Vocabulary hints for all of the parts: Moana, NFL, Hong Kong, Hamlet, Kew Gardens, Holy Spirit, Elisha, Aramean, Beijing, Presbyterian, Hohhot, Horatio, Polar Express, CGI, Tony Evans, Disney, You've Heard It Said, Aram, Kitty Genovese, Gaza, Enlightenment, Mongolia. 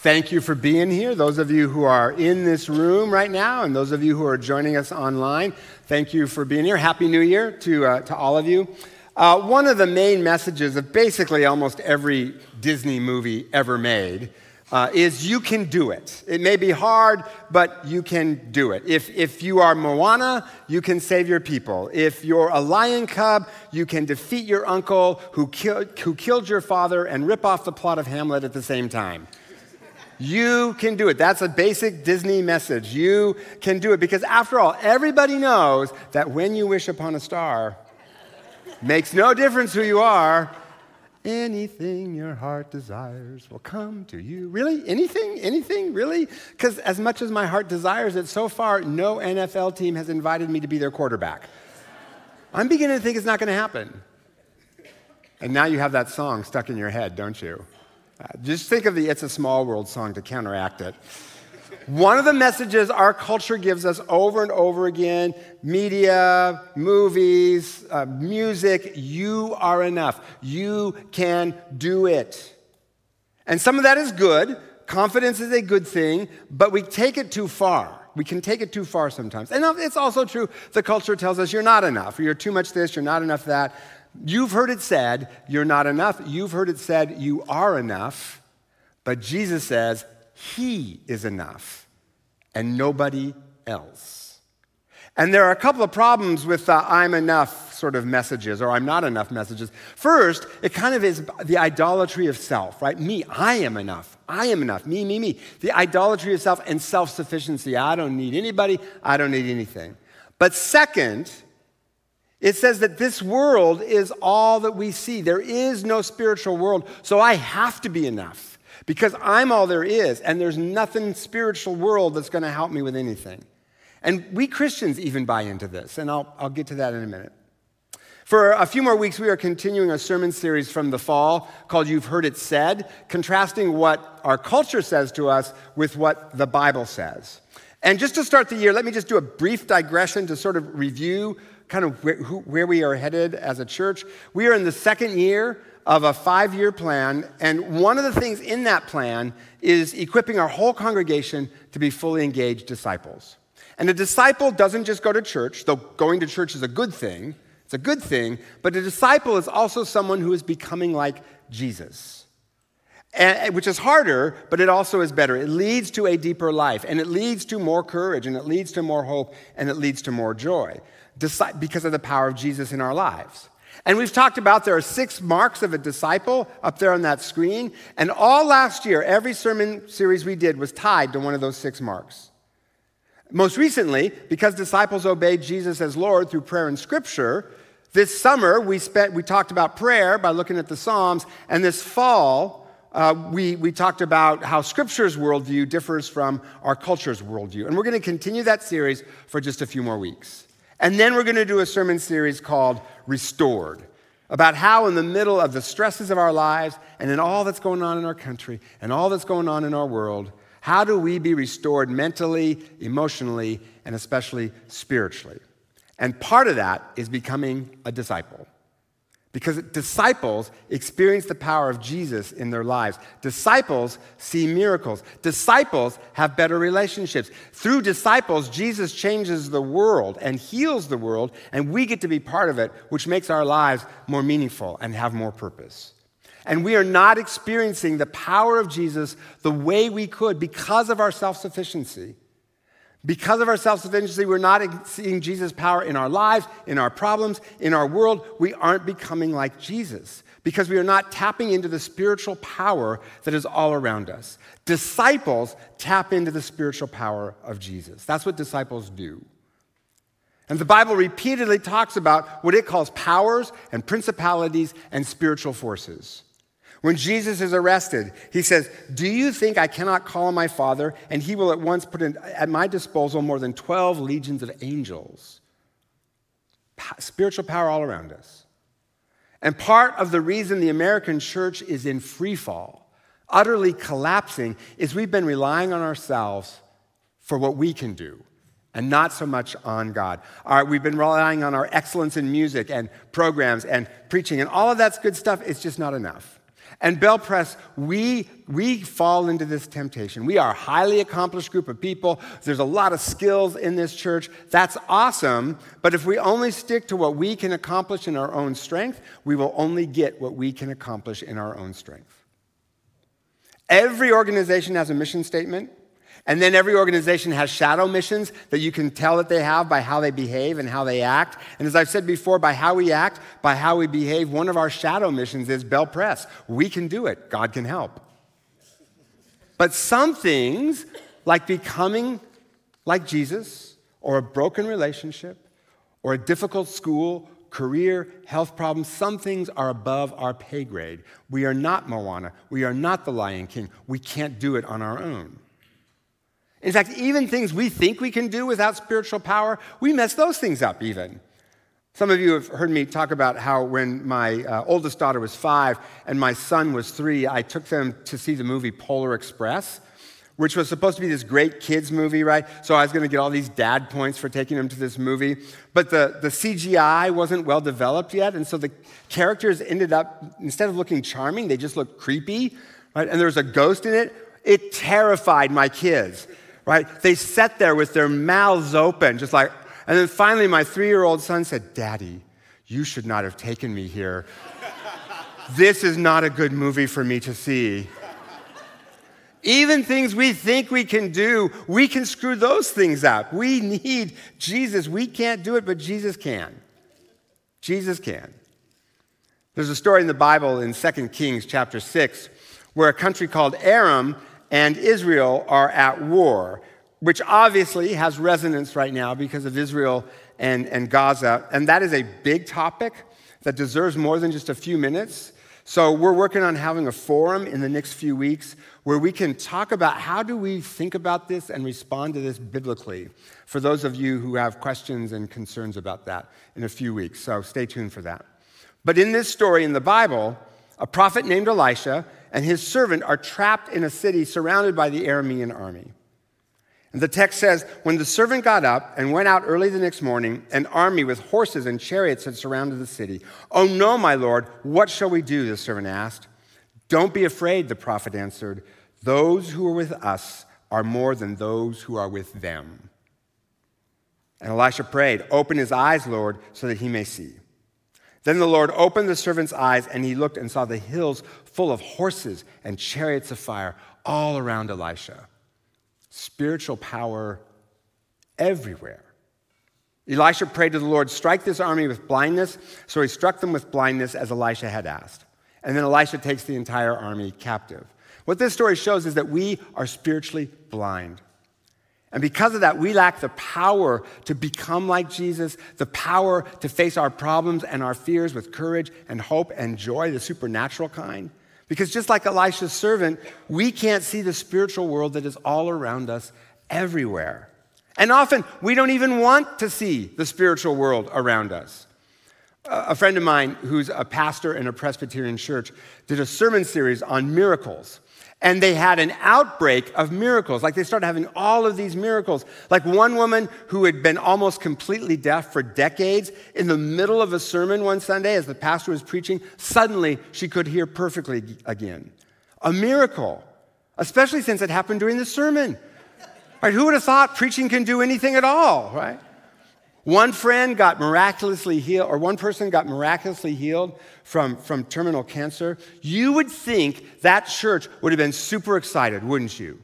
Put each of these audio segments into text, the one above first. Thank you for being here. Those of you who are in this room right now and those of you who are joining us online, thank you for being here. Happy New Year to all of you. One of the main messages of basically almost every Disney movie ever made is you can do it. It may be hard, but you can do it. If you are Moana, you can save your people. If you're a lion cub, you can defeat your uncle who killed your father and rip off the plot of Hamlet at the same time. You can do it. That's a basic Disney message. You can do it because, after all, everybody knows that when you wish upon a star, makes no difference who you are, anything your heart desires will come to you. Really? Anything? Anything? Really? Because as much as my heart desires it, so far, no NFL team has invited me to be their quarterback. I'm beginning to think it's not going to happen. And now you have that song stuck in your head, don't you? Just think of the It's a Small World song to counteract it. One of the messages our culture gives us over and over again, media, movies, music, you are enough. You can do it. And some of that is good. Confidence is a good thing, but we take it too far. We can take it too far sometimes. And it's also true, the culture tells us you're not enough. You're too much this, you're not enough that. You've heard it said, you're not enough. You've heard it said, you are enough. But Jesus says, he is enough and nobody else. And there are a couple of problems with the I'm enough sort of messages or I'm not enough messages. First, it kind of is the idolatry of self, right? Me, I am enough. I am enough. Me, me, me. The idolatry of self and self-sufficiency. I don't need anybody. I don't need anything. But second, it says that this world is all that we see. There is no spiritual world, so I have to be enough because I'm all there is, and there's nothing spiritual world that's going to help me with anything. And we Christians even buy into this, and I'll get to that in a minute. For a few more weeks, we are continuing a sermon series from the fall called You've Heard It Said, contrasting what our culture says to us with what the Bible says. And just to start the year, let me just do a brief digression to sort of review kind of where we are headed as a church. We are in the second year of a 5-year plan, and one of the things in that plan is equipping our whole congregation to be fully engaged disciples. And a disciple doesn't just go to church, though going to church is a good thing. It's a good thing, but a disciple is also someone who is becoming like Jesus. And, which is harder, but it also is better. It leads to a deeper life, and it leads to more courage, and it leads to more hope, and it leads to more joy because of the power of Jesus in our lives. And we've talked about there are 6 marks of a disciple up there on that screen, and all last year, every sermon series we did was tied to one of those 6 marks. Most recently, because disciples obeyed Jesus as Lord through prayer and Scripture, this summer we talked about prayer by looking at the Psalms, and this fall we talked about how Scripture's worldview differs from our culture's worldview. And we're going to continue that series for just a few more weeks. And then we're going to do a sermon series called Restored, about how in the middle of the stresses of our lives and in all that's going on in our country and all that's going on in our world, how do we be restored mentally, emotionally, and especially spiritually? And part of that is becoming a disciple. Because disciples experience the power of Jesus in their lives. Disciples see miracles. Disciples have better relationships. Through disciples, Jesus changes the world and heals the world, and we get to be part of it, which makes our lives more meaningful and have more purpose. And we are not experiencing the power of Jesus the way we could because of our self-sufficiency. Because of our self-sufficiency, we're not seeing Jesus' power in our lives, in our problems, in our world. We aren't becoming like Jesus because we are not tapping into the spiritual power that is all around us. Disciples tap into the spiritual power of Jesus. That's what disciples do. And the Bible repeatedly talks about what it calls powers and principalities and spiritual forces. When Jesus is arrested, he says, "Do you think I cannot call on my Father, and he will at once put at my disposal more than 12 legions of angels?" Spiritual power all around us. And part of the reason the American church is in free fall, utterly collapsing, is we've been relying on ourselves for what we can do. And not so much on God. All right, we've been relying on our excellence in music and programs and preaching, and all of that's good stuff. It's just not enough. And Bell Press, we fall into this temptation. We are a highly accomplished group of people. There's a lot of skills in this church. That's awesome, but if we only stick to what we can accomplish in our own strength, we will only get what we can accomplish in our own strength. Every organization has a mission statement, and then every organization has shadow missions that you can tell that they have by how they behave and how they act. And as I've said before, by how we act, by how we behave, one of our shadow missions is Bell Press. We can do it. God can help. But some things, like becoming like Jesus, or a broken relationship, or a difficult school, career, health problems, some things are above our pay grade. We are not Moana. We are not the Lion King. We can't do it on our own. In fact, even things we think we can do without spiritual power, we mess those things up even. Some of you have heard me talk about how when my oldest daughter was 5 and my son was 3, I took them to see the movie Polar Express, which was supposed to be this great kids movie, right? So I was going to get all these dad points for taking them to this movie. But the CGI wasn't well developed yet, and so the characters ended up, instead of looking charming, they just looked creepy, right? And there was a ghost in it. It terrified my kids. Right? They sat there with their mouths open, just like, and then finally my 3-year-old son said, "Daddy, you should not have taken me here. This is not a good movie for me to see." Even things we think we can do, we can screw those things up. We need Jesus. We can't do it, but Jesus can. Jesus can. There's a story in the Bible in 2 Kings chapter 6 where a country called Aram and Israel are at war, which obviously has resonance right now because of Israel and Gaza. And that is a big topic that deserves more than just a few minutes. So we're working on having a forum in the next few weeks where we can talk about how do we think about this and respond to this biblically for those of you who have questions and concerns about that in a few weeks. So stay tuned for that. But in this story in the Bible, a prophet named Elisha and his servant are trapped in a city surrounded by the Aramean army. And the text says, when the servant got up and went out early the next morning, an army with horses and chariots had surrounded the city. "Oh no, my lord, what shall we do?" the servant asked. "Don't be afraid," the prophet answered. "Those who are with us are more than those who are with them." And Elisha prayed, "Open his eyes, Lord, so that he may see." Then the Lord opened the servant's eyes, and he looked and saw the hills full of horses and chariots of fire all around Elisha. Spiritual power everywhere. Elisha prayed to the Lord, "Strike this army with blindness." So he struck them with blindness as Elisha had asked. And then Elisha takes the entire army captive. What this story shows is that we are spiritually blind. And because of that, we lack the power to become like Jesus, the power to face our problems and our fears with courage and hope and joy, the supernatural kind. Because just like Elisha's servant, we can't see the spiritual world that is all around us everywhere. And often, we don't even want to see the spiritual world around us. A friend of mine who's a pastor in a Presbyterian church did a sermon series on miracles. And they had an outbreak of miracles. Like, they started having all of these miracles. Like, one woman who had been almost completely deaf for decades, in the middle of a sermon one Sunday, as the pastor was preaching, suddenly she could hear perfectly again. A miracle, especially since it happened during the sermon. Right? Who would have thought preaching can do anything at all, right? One person got miraculously healed from terminal cancer. You would think that church would have been super excited, wouldn't you?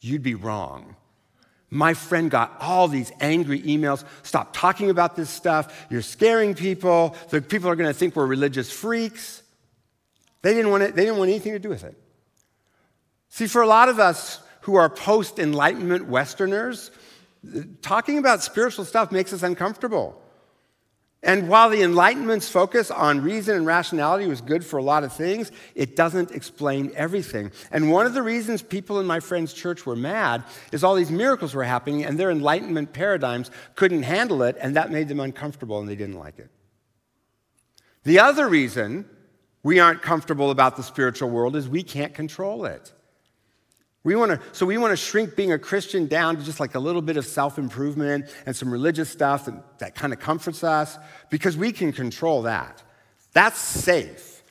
You'd be wrong. My friend got all these angry emails. "Stop talking about this stuff. You're scaring people. The people are going to think we're religious freaks." They didn't want anything to do with it. See, for a lot of us who are post-Enlightenment Westerners, talking about spiritual stuff makes us uncomfortable. And while the Enlightenment's focus on reason and rationality was good for a lot of things, it doesn't explain everything. And one of the reasons people in my friend's church were mad is all these miracles were happening and their Enlightenment paradigms couldn't handle it, and that made them uncomfortable and they didn't like it. The other reason we aren't comfortable about the spiritual world is we can't control it. We want to shrink being a Christian down to just like a little bit of self-improvement and some religious stuff that kind of comforts us because we can control that. That's safe.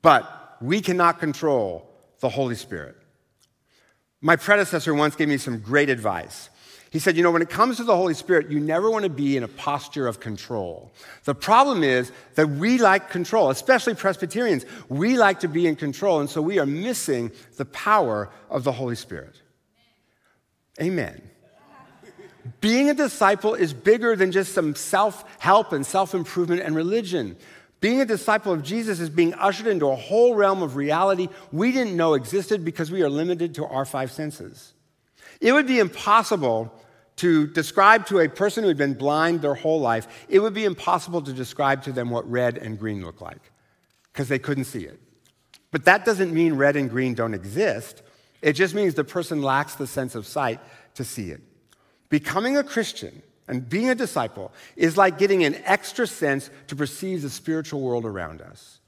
But we cannot control the Holy Spirit. My predecessor once gave me some great advice. He said, you know, when it comes to the Holy Spirit, you never want to be in a posture of control. The problem is that we like control, especially Presbyterians. We like to be in control, and so we are missing the power of the Holy Spirit. Amen. Being a disciple is bigger than just some self-help and self-improvement and religion. Being a disciple of Jesus is being ushered into a whole realm of reality we didn't know existed because we are limited to our five senses. It would be impossible to describe to a person who had been blind their whole life, it would be impossible to describe to them what red and green look like because they couldn't see it. But that doesn't mean red and green don't exist. It just means the person lacks the sense of sight to see it. Becoming a Christian and being a disciple is like getting an extra sense to perceive the spiritual world around us.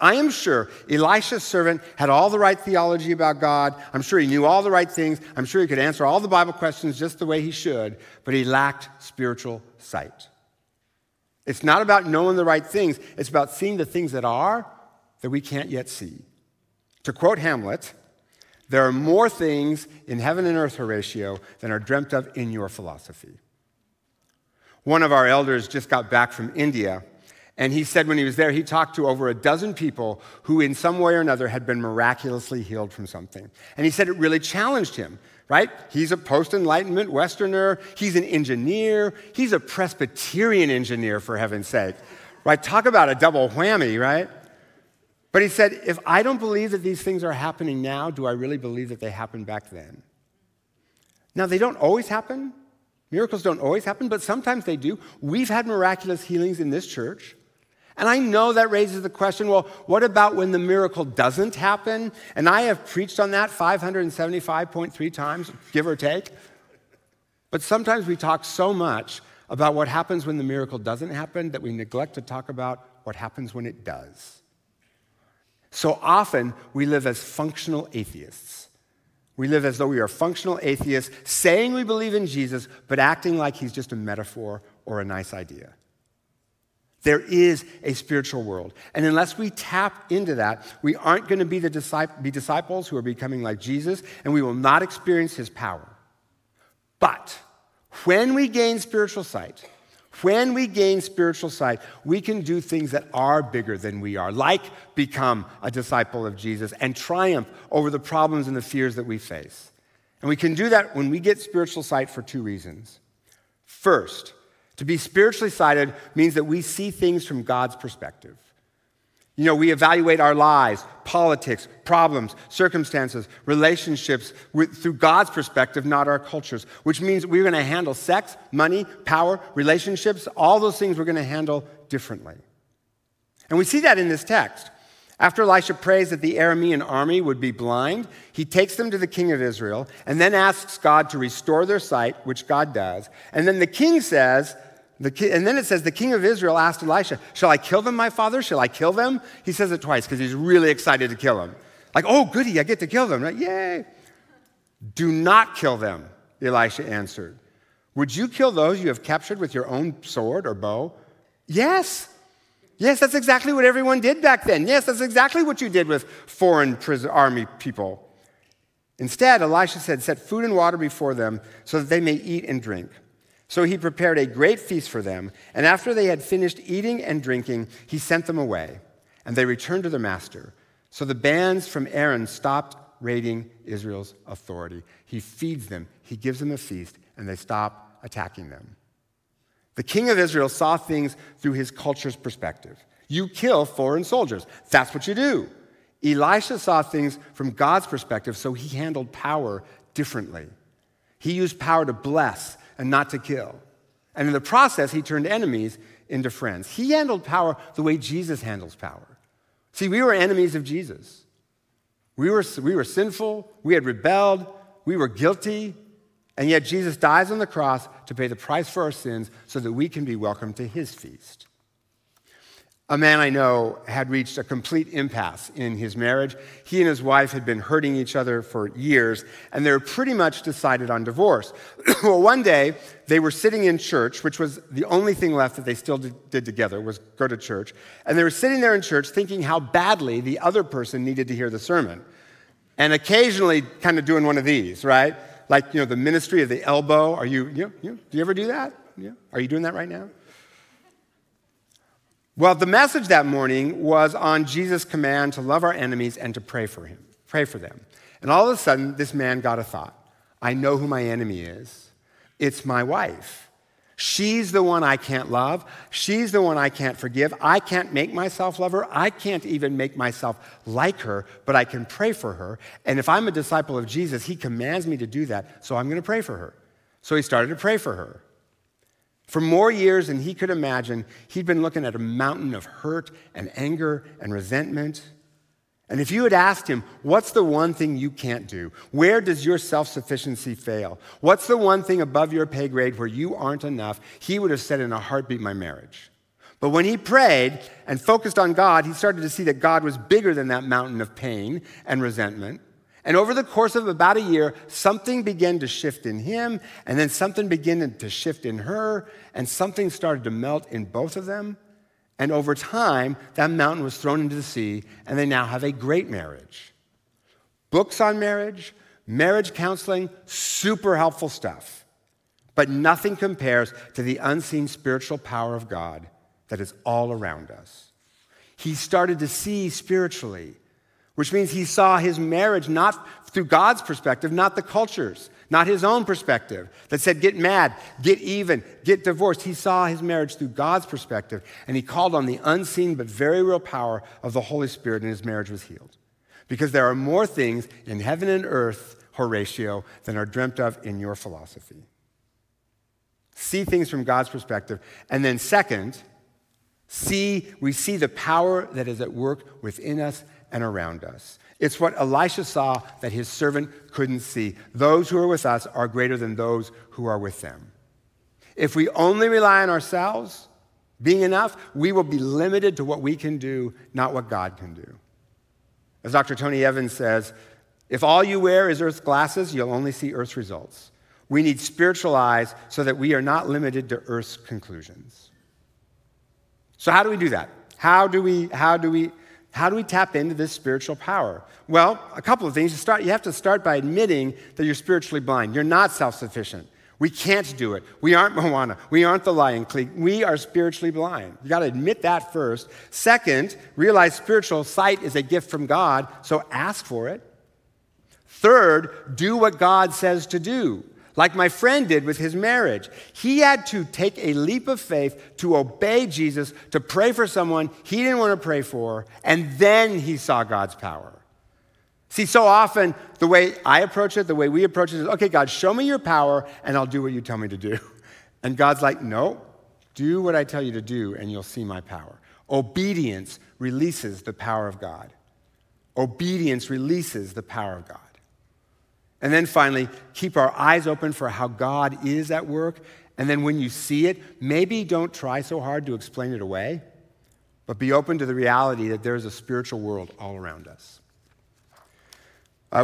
I am sure Elisha's servant had all the right theology about God. I'm sure he knew all the right things. I'm sure he could answer all the Bible questions just the way he should, but he lacked spiritual sight. It's not about knowing the right things. It's about seeing the things that are that we can't yet see. To quote Hamlet, there are more things in heaven and earth, Horatio, than are dreamt of in your philosophy. One of our elders just got back from India, and he said when he was there, he talked to over a dozen people who in some way or another had been miraculously healed from something. And he said it really challenged him, right? He's a post-Enlightenment Westerner. He's an engineer. He's a Presbyterian engineer, for heaven's sake, right? Talk about a double whammy, right? But he said, if I don't believe that these things are happening now, do I really believe that they happened back then? Now, they don't always happen. Miracles don't always happen, but sometimes they do. We've had miraculous healings in this church. And I know that raises the question, well, what about when the miracle doesn't happen? And I have preached on that 575.3 times, give or take. But sometimes we talk so much about what happens when the miracle doesn't happen that we neglect to talk about what happens when it does. So often, we live as functional atheists. We live as though we are functional atheists, saying we believe in Jesus, but acting like he's just a metaphor or a nice idea. There is a spiritual world. And unless we tap into that, we aren't going to be disciples who are becoming like Jesus, and we will not experience his power. But when we gain spiritual sight, we can do things that are bigger than we are, like become a disciple of Jesus and triumph over the problems and the fears that we face. And we can do that when we get spiritual sight for two reasons. First, to be spiritually sighted means that we see things from God's perspective. You know, we evaluate our lives, politics, problems, circumstances, relationships through God's perspective, not our culture's, which means we're going to handle sex, money, power, relationships, all those things we're going to handle differently. And we see that in this text. After Elisha prays that the Aramean army would be blind, he takes them to the king of Israel and then asks God to restore their sight, which God does. And then it says, the king of Israel asked Elisha, shall I kill them, my father? Shall I kill them? He says it twice because he's really excited to kill them. Like, oh, goody, I get to kill them, right? Yay. Do not kill them, Elisha answered. Would you kill those you have captured with your own sword or bow? Yes. Yes, that's exactly what everyone did back then. Yes, that's exactly what you did with foreign army people. Instead, Elisha said, set food and water before them so that they may eat and drink. So he prepared a great feast for them, and after they had finished eating and drinking, he sent them away, and they returned to their master. So the bands from Aram stopped raiding Israel's authority. He feeds them, he gives them a feast, and they stop attacking them. The king of Israel saw things through his culture's perspective. You kill foreign soldiers. That's what you do. Elisha saw things from God's perspective, so he handled power differently. He used power to bless and not to kill. And in the process, he turned enemies into friends. He handled power the way Jesus handles power. See, we were enemies of Jesus. We were sinful, we had rebelled, we were guilty, and yet Jesus dies on the cross to pay the price for our sins so that we can be welcomed to his feast. A man I know had reached a complete impasse in his marriage. He and his wife had been hurting each other for years, and they were pretty much decided on divorce. Well, one day, they were sitting in church, which was the only thing left that they still did together, was go to church. And they were sitting there in church thinking how badly the other person needed to hear the sermon. And occasionally kind of doing one of these, right? Like, the ministry of the elbow. Are you do you ever do that? Yeah. Are you doing that right now? Well, the message that morning was on Jesus' command to love our enemies and to pray for them. And all of a sudden, this man got a thought. I know who my enemy is. It's my wife. She's the one I can't love. She's the one I can't forgive. I can't make myself love her. I can't even make myself like her, but I can pray for her. And if I'm a disciple of Jesus, he commands me to do that, so I'm going to pray for her. So he started to pray for her. For more years than he could imagine, he'd been looking at a mountain of hurt and anger and resentment. And if you had asked him, what's the one thing you can't do? Where does your self-sufficiency fail? What's the one thing above your pay grade where you aren't enough? He would have said in a heartbeat, my marriage. But when he prayed and focused on God, he started to see that God was bigger than that mountain of pain and resentment. And over the course of about a year, something began to shift in him, and then something began to shift in her, and something started to melt in both of them. And over time, that mountain was thrown into the sea, and they now have a great marriage. Books on marriage, marriage counseling, super helpful stuff. But nothing compares to the unseen spiritual power of God that is all around us. He started to see spiritually, which means he saw his marriage not through God's perspective, not the culture's, not his own perspective that said, get mad, get even, get divorced. He saw his marriage through God's perspective, and he called on the unseen but very real power of the Holy Spirit, and his marriage was healed. Because there are more things in heaven and earth, Horatio, than are dreamt of in your philosophy. See things from God's perspective. And then second, we see the power that is at work within us and around us. It's what Elisha saw that his servant couldn't see. Those who are with us are greater than those who are with them. If we only rely on ourselves being enough, we will be limited to what we can do, not what God can do. As Dr. Tony Evans says, if all you wear is earth glasses, you'll only see earth's results. We need spiritual eyes so that we are not limited to earth's conclusions. So how do we do that? How do we tap into this spiritual power? Well, a couple of things. You have to start by admitting that you're spiritually blind. You're not self-sufficient. We can't do it. We aren't Moana. We aren't the Lion King. We are spiritually blind. You got to admit that first. Second, realize spiritual sight is a gift from God, so ask for it. Third, do what God says to do, like my friend did with his marriage. He had to take a leap of faith to obey Jesus, to pray for someone he didn't want to pray for, and then he saw God's power. See, so often, the way I approach it, the way we approach it is, okay, God, show me your power, and I'll do what you tell me to do. And God's like, no, do what I tell you to do, and you'll see my power. Obedience releases the power of God. Obedience releases the power of God. And then finally, keep our eyes open for how God is at work. And then when you see it, maybe don't try so hard to explain it away, but be open to the reality that there is a spiritual world all around us.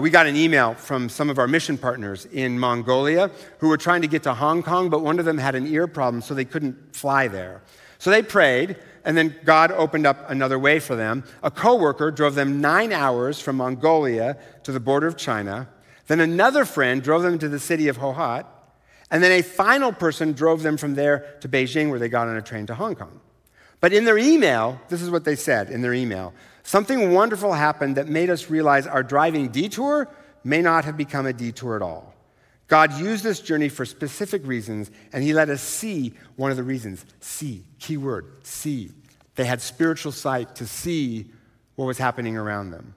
We got an email from some of our mission partners in Mongolia who were trying to get to Hong Kong, but one of them had an ear problem, so they couldn't fly there. So they prayed, and then God opened up another way for them. A coworker drove them 9 hours from Mongolia to the border of China. Then another friend drove them to the city of Hohhot, and then a final person drove them from there to Beijing, where they got on a train to Hong Kong. But in their email, this is what they said in their email, something wonderful happened that made us realize our driving detour may not have become a detour at all. God used this journey for specific reasons, and he let us see one of the reasons. See, keyword, see. They had spiritual sight to see what was happening around them.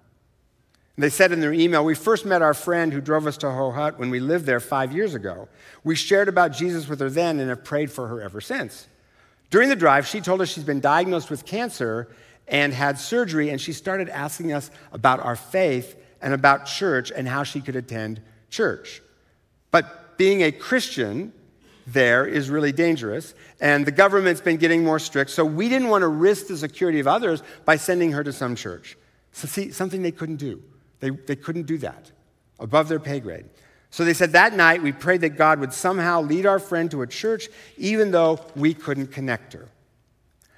They said in their email, we first met our friend who drove us to Hohhot when we lived there 5 years ago. We shared about Jesus with her then and have prayed for her ever since. During the drive, she told us she's been diagnosed with cancer and had surgery, and she started asking us about our faith and about church and how she could attend church. But being a Christian, there is really dangerous, and the government's been getting more strict, so we didn't want to risk the security of others by sending her to some church. So see, something they couldn't do. They couldn't do that, above their pay grade. So they said that night we prayed that God would somehow lead our friend to a church, even though we couldn't connect her.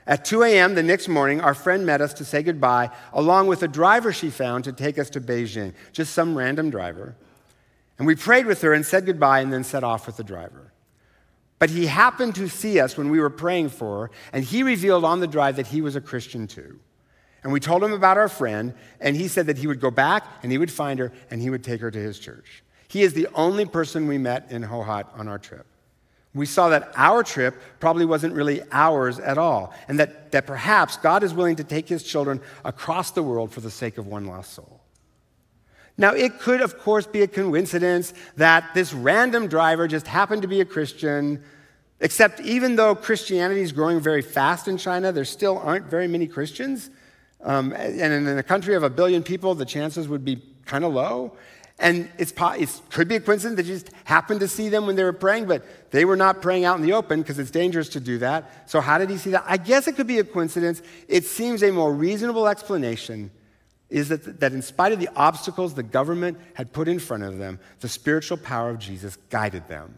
At 2 a.m. the next morning, our friend met us to say goodbye, along with a driver she found to take us to Beijing, just some random driver. And we prayed with her and said goodbye and then set off with the driver. But he happened to see us when we were praying for her, and he revealed on the drive that he was a Christian too. And we told him about our friend, and he said that he would go back and he would find her and he would take her to his church. He is the only person we met in Hohhot on our trip. We saw that our trip probably wasn't really ours at all, and that perhaps God is willing to take his children across the world for the sake of one lost soul. Now, it could, of course, be a coincidence that this random driver just happened to be a Christian, except even though Christianity is growing very fast in China, there still aren't very many Christians. And in a country of 1 billion people, the chances would be kind of low. And it could be a coincidence that you just happened to see them when they were praying, but they were not praying out in the open because it's dangerous to do that. So how did he see that? I guess it could be a coincidence. It seems a more reasonable explanation is that in spite of the obstacles the government had put in front of them, the spiritual power of Jesus guided them.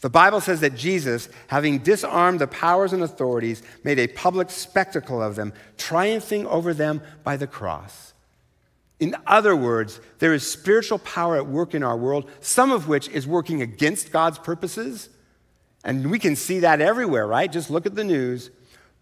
The Bible says that Jesus, having disarmed the powers and authorities, made a public spectacle of them, triumphing over them by the cross. In other words, there is spiritual power at work in our world, some of which is working against God's purposes. And we can see that everywhere, right? Just look at the news.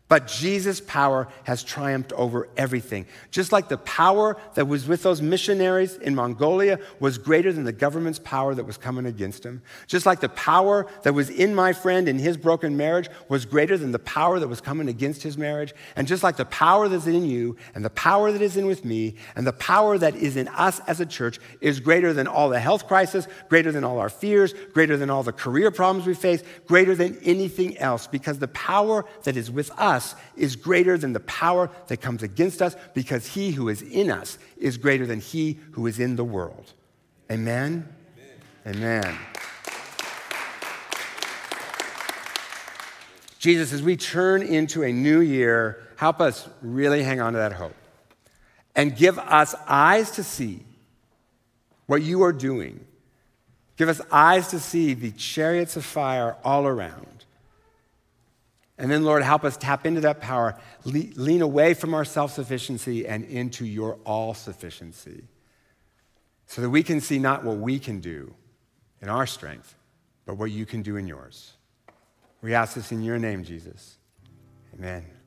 But Jesus' power has triumphed over everything. Just like the power that was with those missionaries in Mongolia was greater than the government's power that was coming against him. Just like the power that was in my friend in his broken marriage was greater than the power that was coming against his marriage. And just like the power that's in you and the power that is in with me and the power that is in us as a church is greater than all the health crisis, greater than all our fears, greater than all the career problems we face, greater than anything else, because the power that is with us is greater than the power that comes against us, because he who is in us is greater than he who is in the world. Amen? Amen. Amen. Jesus, as we turn into a new year, help us really hang on to that hope and give us eyes to see what you are doing. Give us eyes to see the chariots of fire all around. And then, Lord, help us tap into that power, lean away from our self-sufficiency and into your all-sufficiency, so that we can see not what we can do in our strength, but what you can do in yours. We ask this in your name, Jesus. Amen.